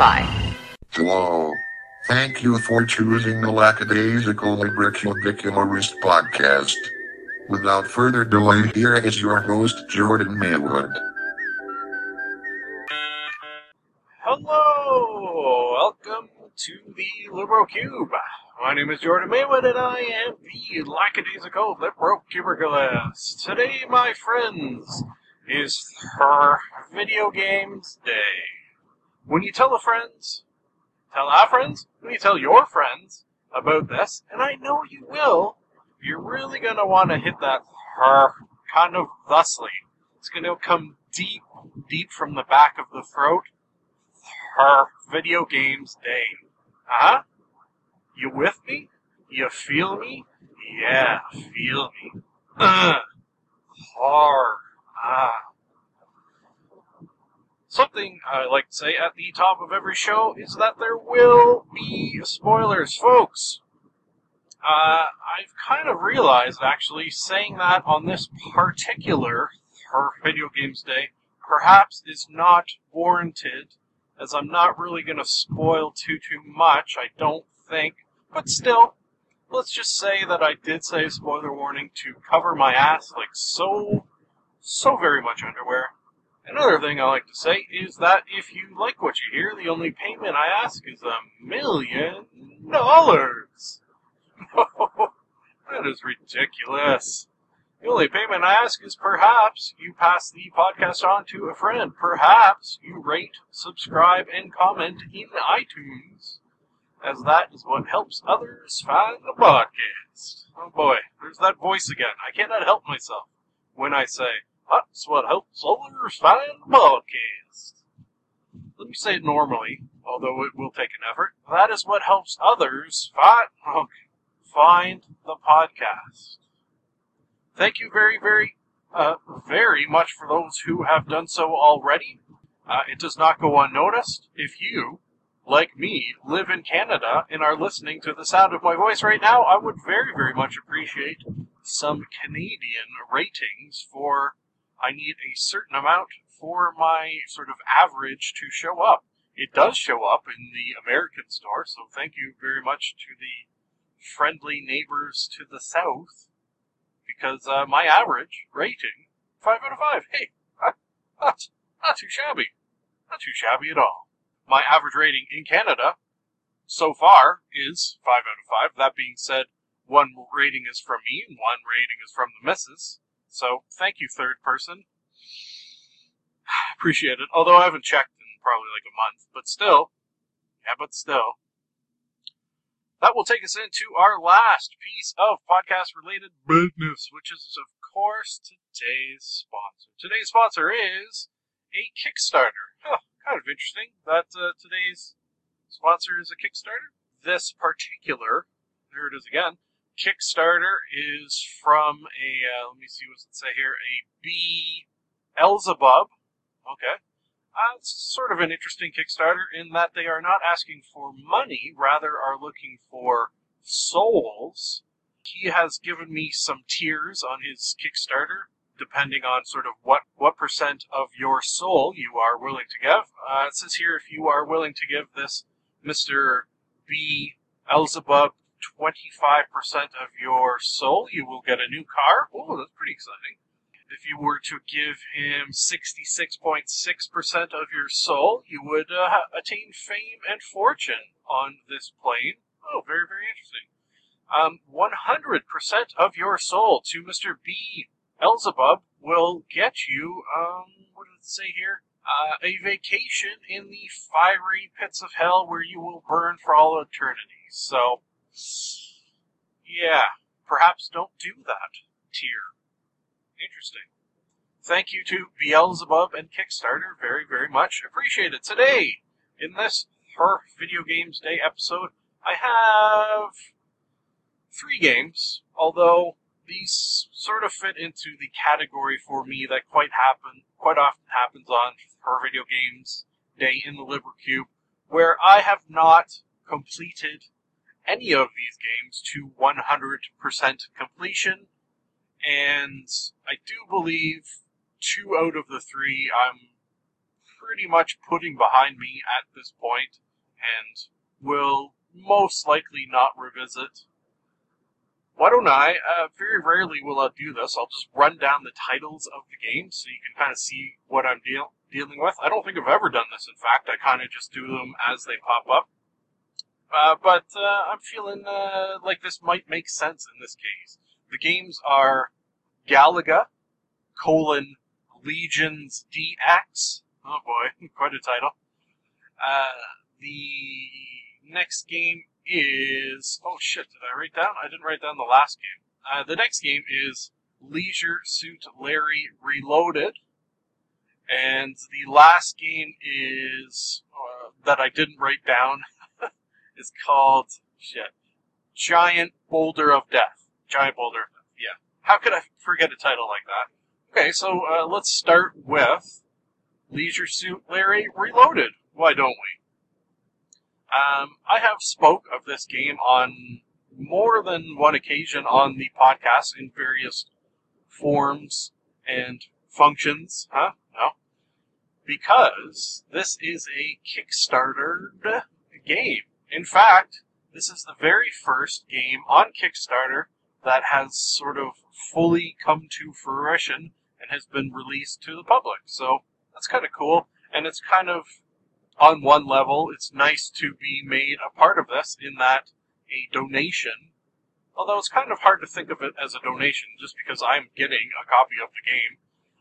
by. Hello. Thank you for choosing the Lackadaisical LibroCubicularist podcast. Without further delay, here is your host, Jordan Maywood. Hello! Welcome to the Libro Cube. My name is Jordan Maywood, and I am the Lackadaisical LibroCubicularist. Today, my friends, is Thur-Video-Games-Day. When you tell the friends... Tell our friends, when you tell your friends about this, and I know you will, you're really going to want to hit that kind of thusly. It's going to come deep, deep from the back of the throat. Video Games Day. Uh-huh. You with me? You feel me? Yeah, feel me. Something I like to say at the top of every show is that there will be spoilers, folks. I've kind of realized, actually, saying that on this particular Video Games Day perhaps is not warranted, as I'm not really going to spoil too much, I don't think. But still, let's just say that I did say spoiler warning to cover my ass like so very much underwear. Another thing I like to say is that if you like what you hear, the only payment I ask is $1,000,000. That is ridiculous. The only payment I ask is perhaps you pass the podcast on to a friend. Perhaps you rate, subscribe, and comment in iTunes, as that is what helps others find the podcast. Oh boy, there's that voice again. I cannot help myself when I say, that's what helps others find the podcast. Let me say it normally, although it will take an effort. That is what helps others find the podcast. Thank you very much for those who have done so already. It does not go unnoticed. If you, like me, live in Canada and are listening to the sound of my voice right now, I would very much appreciate some Canadian ratings for... I need a certain amount for my sort of average to show up. It does show up in the American store, so thank you very much to the friendly neighbors to the south, because my average rating, 5 out of 5. Hey, not too shabby. Not too shabby at all. My average rating in Canada so far is 5 out of 5. That being said, one rating is from me, and one rating is from the missus. So, thank you, third person. Appreciate it. Although I haven't checked in probably like a month. But still. Yeah, but still. That will take us into our last piece of podcast-related business, which is, of course, today's sponsor. Today's sponsor is a Kickstarter. Huh, kind of interesting that today's sponsor is a Kickstarter. This particular, there it is again, Kickstarter is from a, let me see what's it say here, a Beelzebub. Okay. It's sort of an interesting Kickstarter in that they are not asking for money, rather are looking for souls. He has given me some tiers on his Kickstarter, depending on sort of what percent of your soul you are willing to give. It says here if you are willing to give this Mr. Beelzebub 25% of your soul, you will get a new car. Oh, that's pretty exciting. If you were to give him 66.6% of your soul, you would attain fame and fortune on this plane. Oh, very interesting. 100% of your soul to Mr. Beelzebub will get you, what does it say here? A vacation in the fiery pits of hell where you will burn for all eternity. So... yeah, perhaps don't do that tier. Interesting. Thank you to Beelzebub and Kickstarter very much. Appreciate it. Today, in this Video Games Day episode, I have 3 games, although these sort of fit into the category for me that quite often happens on Video Games Day in the Libro Cube, where I have not completed any of these games to 100% completion, and I do believe 2 out of the 3 I'm pretty much putting behind me at this point, and will most likely not revisit. Why don't I? Very rarely will I do this. I'll just run down the titles of the game so you can kind of see what I'm dealing with. I don't think I've ever done this, in fact. I kind of just do them as they pop up. But I'm feeling like this might make sense in this case. The games are Galaga, Legions DX. Oh boy, quite a title. The next game is... Oh shit, did I write down? I didn't write down the last game. The next game is Leisure Suit Larry Reloaded. And the last game is... that I didn't write down. Is called... Shit. Giant Boulder of Death. Giant Boulder of Death, yeah. How could I forget a title like that? Okay, so let's start with Leisure Suit Larry Reloaded. Why don't we? I have spoke of this game on more than one occasion on the podcast in various forms and functions. Huh? No. Because this is a Kickstarter game. In fact, this is the very first game on Kickstarter that has sort of fully come to fruition and has been released to the public. So that's kind of cool. And it's kind of, on one level, it's nice to be made a part of this in that a donation, although it's kind of hard to think of it as a donation just because I'm getting a copy of the game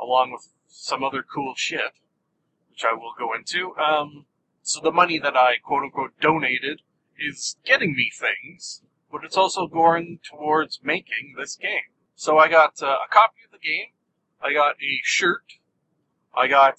along with some other cool shit, which I will go into. So the money that I quote-unquote donated is getting me things, but it's also going towards making this game. So I got a copy of the game, I got a shirt, I got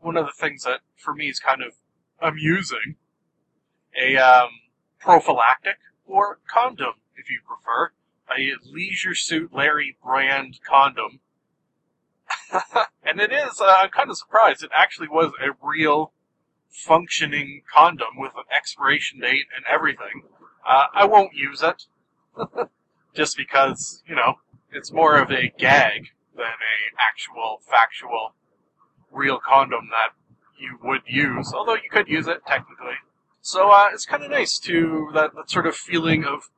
one of the things that for me is kind of amusing, a prophylactic or condom, if you prefer, a Leisure Suit Larry brand condom. And it is, I'm kind of surprised, it actually was a real functioning condom with an expiration date and everything. I won't use it, just because, you know, it's more of a gag than a actual, factual, real condom that you would use, although you could use it, technically. So, it's kind of nice to, that sort of feeling of,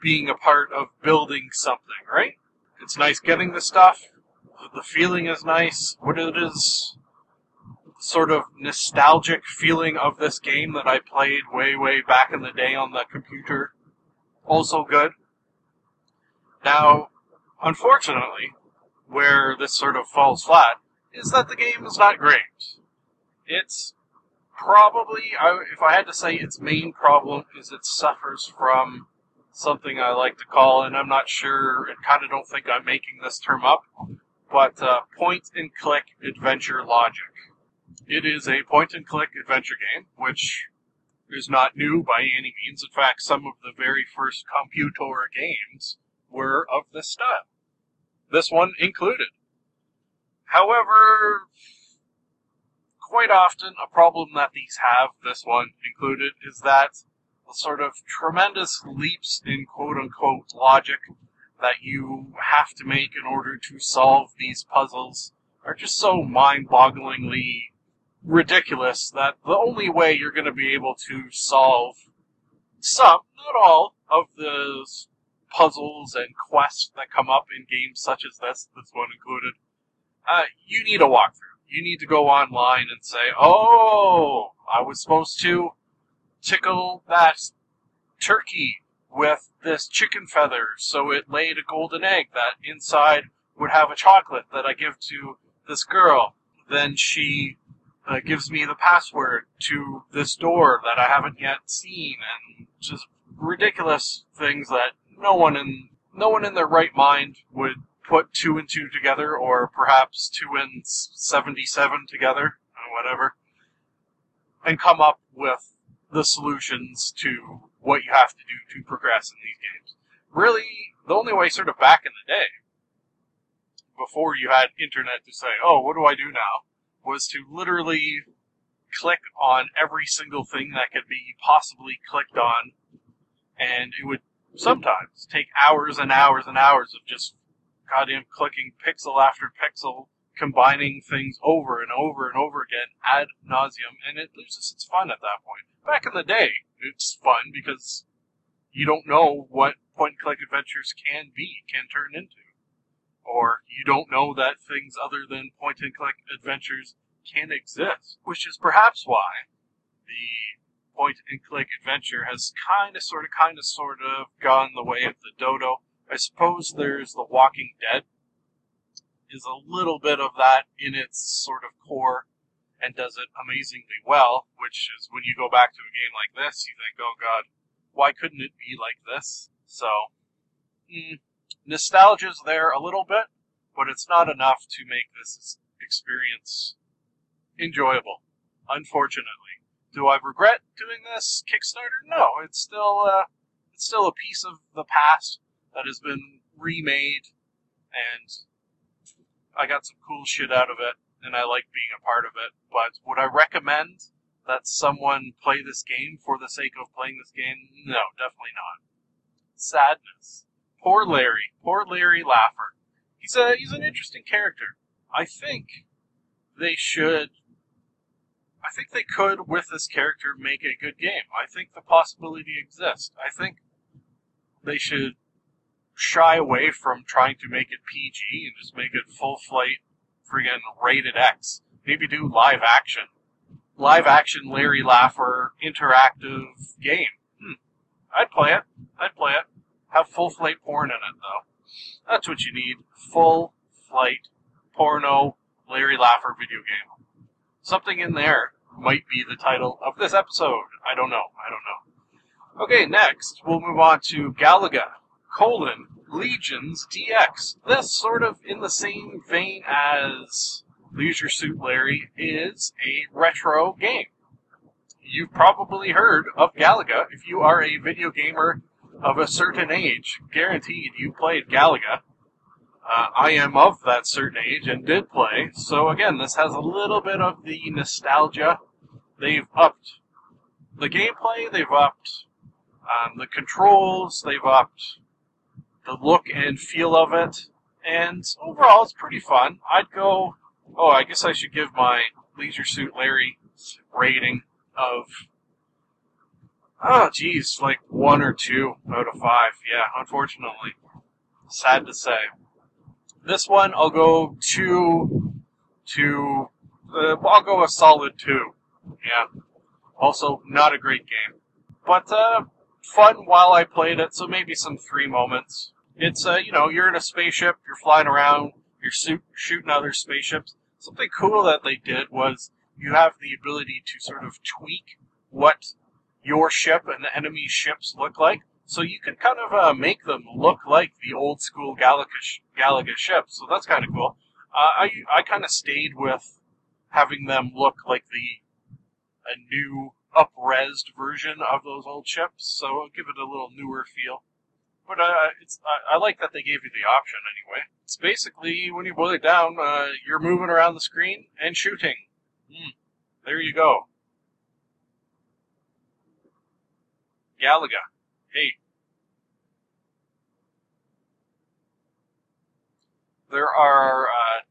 being a part of building something, right? It's nice getting the stuff, the feeling is nice, what it is... sort of nostalgic feeling of this game that I played way back in the day on the computer. Also good. Now, unfortunately, where this sort of falls flat is that the game is not great. It's probably, if I had to say its main problem, is it suffers from something I like to call, and I'm not sure, and kind of don't think I'm making this term up, but point-and-click adventure logic. It is a point-and-click adventure game, which is not new by any means. In fact, some of the very first computer games were of this style. This one included. However, quite often a problem that these have, this one included, is that the sort of tremendous leaps in quote-unquote logic that you have to make in order to solve these puzzles are just so mind-bogglingly ridiculous that the only way you're going to be able to solve some, not all, of the puzzles and quests that come up in games such as this one included, you need a walkthrough. You need to go online and say, oh, I was supposed to tickle that turkey with this chicken feather so it laid a golden egg that inside would have a chocolate that I give to this girl. Then she... gives me the password to this door that I haven't yet seen, and just ridiculous things that no one in their right mind would put 2 and 2 together, or perhaps 2 and 77 together, or whatever, and come up with the solutions to what you have to do to progress in these games. Really, the only way, sort of back in the day, before you had internet to say, oh, what do I do now? Was to literally click on every single thing that could be possibly clicked on, and it would sometimes take hours and hours and hours of just goddamn clicking pixel after pixel, combining things over and over and over again ad nauseum, and it loses its fun at that point. Back in the day, it's fun because you don't know what point-and-click adventures can turn into. Or you don't know that things other than point-and-click adventures can exist, which is perhaps why the point-and-click adventure has kind of, sort of gone the way of the dodo. I suppose there's The Walking Dead is a little bit of that in its sort of core and does it amazingly well, which is when you go back to a game like this, you think, oh god, why couldn't it be like this? So, nostalgia's there a little bit, but it's not enough to make this experience enjoyable, unfortunately. Do I regret doing this Kickstarter? No, it's still a piece of the past that has been remade, and I got some cool shit out of it, and I like being a part of it. But would I recommend that someone play this game for the sake of playing this game? No, definitely not. Sadness. Poor Larry Laffer. He's an interesting character. I think they could, with this character, make a good game. I think the possibility exists. I think they should shy away from trying to make it PG and just make it full-flight, friggin' rated X. Maybe do live action. Live action Larry Laffer interactive game. I'd play it. Have full-flight porn in it, though. That's what you need. Full-flight porno Larry Laffer video game. Something in there might be the title of this episode. I don't know. Okay, next, we'll move on to Galaga: Legions DX. This, sort of in the same vein as Leisure Suit Larry, is a retro game. You've probably heard of Galaga if you are a video gamer of a certain age. Guaranteed you played Galaga. I am of that certain age and did play, so again, this has a little bit of the nostalgia. They've upped the gameplay, they've upped the controls, they've upped the look and feel of it, and overall it's pretty fun. I'd go, I guess I should give my Leisure Suit Larry rating of, like 1 or 2 out of 5, yeah, unfortunately. Sad to say. This one, I'll go I'll go a solid 2. Yeah. Also, not a great game. But, fun while I played it, so maybe some 3 moments. It's, you're in a spaceship, you're flying around, you're shooting other spaceships. Something cool that they did was you have the ability to sort of tweak what your ship and the enemy's ships look like. So you can kind of make them look like the old-school Galaga ships, so that's kind of cool. I kind of stayed with having them look like a new up-resed version of those old ships, so I'll give it a little newer feel. But I like that they gave you the option anyway. It's basically, when you boil it down, you're moving around the screen and shooting. There you go. Galaga. Hey, there are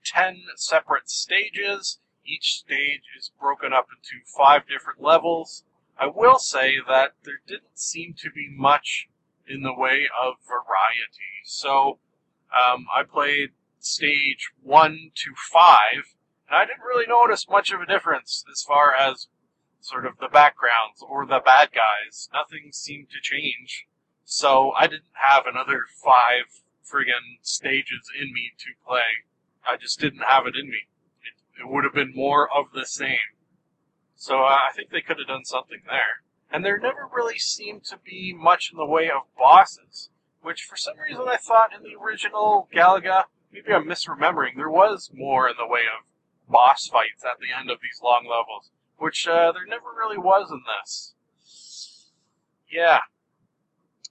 10 separate stages. Each stage is broken up into 5 different levels. I will say that there didn't seem to be much in the way of variety. So I played stage 1 to 5, and I didn't really notice much of a difference as far as sort of the backgrounds or the bad guys. Nothing seemed to change. So I didn't have another 5 friggin' stages in me to play. I just didn't have it in me. It would have been more of the same. So I think they could have done something there. And there never really seemed to be much in the way of bosses, which for some reason I thought in the original Galaga, maybe I'm misremembering, there was more in the way of boss fights at the end of these long levels, which there never really was in this. Yeah.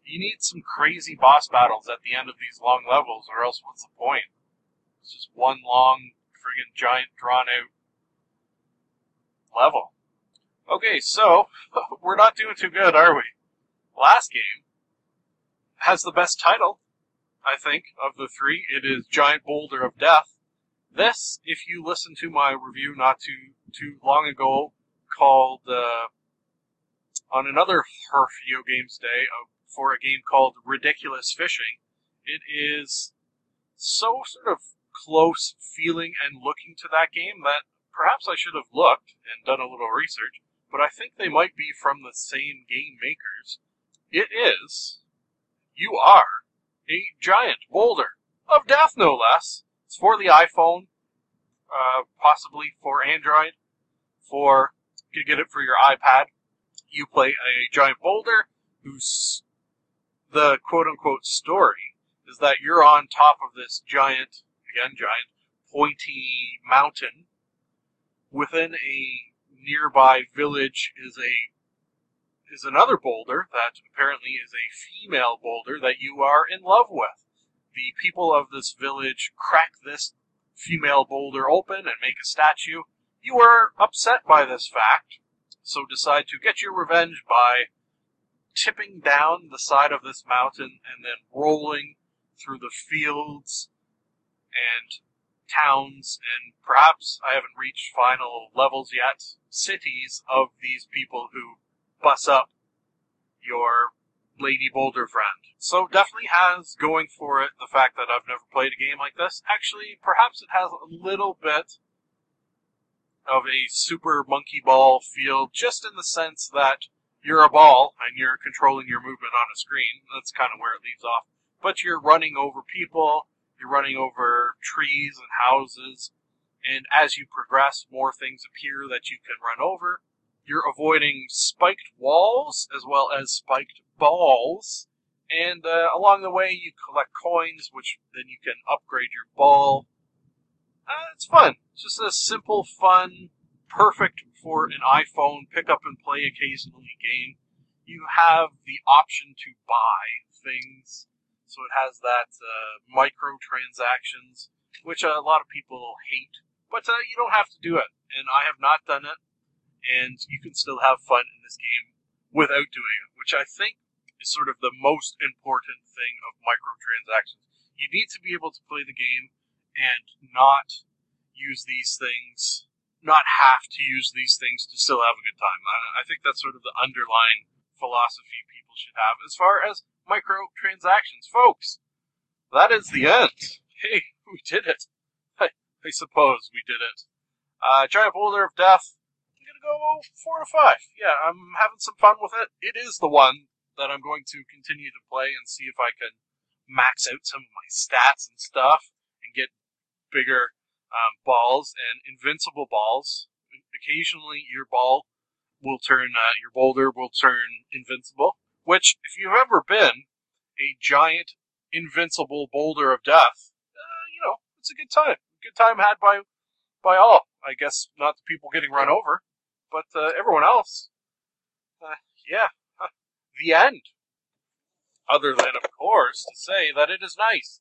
You need some crazy boss battles at the end of these long levels, or else what's the point? It's just one long, friggin' giant, drawn-out level. Okay, so, we're not doing too good, are we? Last game has the best title, I think, of the 3. It is Giant Boulder of Death. This, if you listen to my review not too long ago, called, on another Thur-Video-Games-Day, for a game called Ridiculous Fishing, it is so sort of close feeling and looking to that game that perhaps I should have looked and done a little research, but I think they might be from the same game makers. It is, you are, a giant boulder of death, no less. It's for the iPhone, possibly for Android, you can get it for your iPad. You play a giant boulder who's the quote-unquote story is that you're on top of this giant, again, giant, pointy mountain. Within a nearby village is another boulder that apparently is a female boulder that you are in love with. The people of this village crack this female boulder open and make a statue. You are upset by this fact, so decide to get your revenge by tipping down the side of this mountain and then rolling through the fields and towns and perhaps, I haven't reached final levels yet, cities of these people who bus up your lady boulder friend. So definitely has going for it the fact that I've never played a game like this. Actually, perhaps it has a little bit of a super monkey ball feel, just in the sense that you're a ball and you're controlling your movement on a screen. That's kind of where it leaves off. But you're running over people, you're running over trees and houses, and as you progress, more things appear that you can run over. You're avoiding spiked walls as well as spiked balls, and along the way you collect coins, which then you can upgrade your ball. It's fun. It's just a simple, fun, perfect for an iPhone pick-up-and-play occasionally game. You have the option to buy things, so it has that microtransactions, which a lot of people hate. But you don't have to do it, and I have not done it, and you can still have fun in this game without doing it, which I think is sort of the most important thing of microtransactions. You need to be able to play the game and not use these things, not have to use these things to still have a good time. I think that's sort of the underlying philosophy people should have as far as microtransactions. Folks, that is the end. Hey, we did it. I suppose we did it. Giant Boulder of Death, I'm going to go 4 to 5. Yeah, I'm having some fun with it. It is the one that I'm going to continue to play and see if I can max out some of my stats and stuff and get bigger balls and invincible balls. Occasionally your ball will turn, your boulder will turn invincible, which, if you've ever been a giant invincible boulder of death, you know, it's a good time. Good time had by all. I guess not the people getting run over, but everyone else. Yeah, the end. Other than, of course, to say that it is nice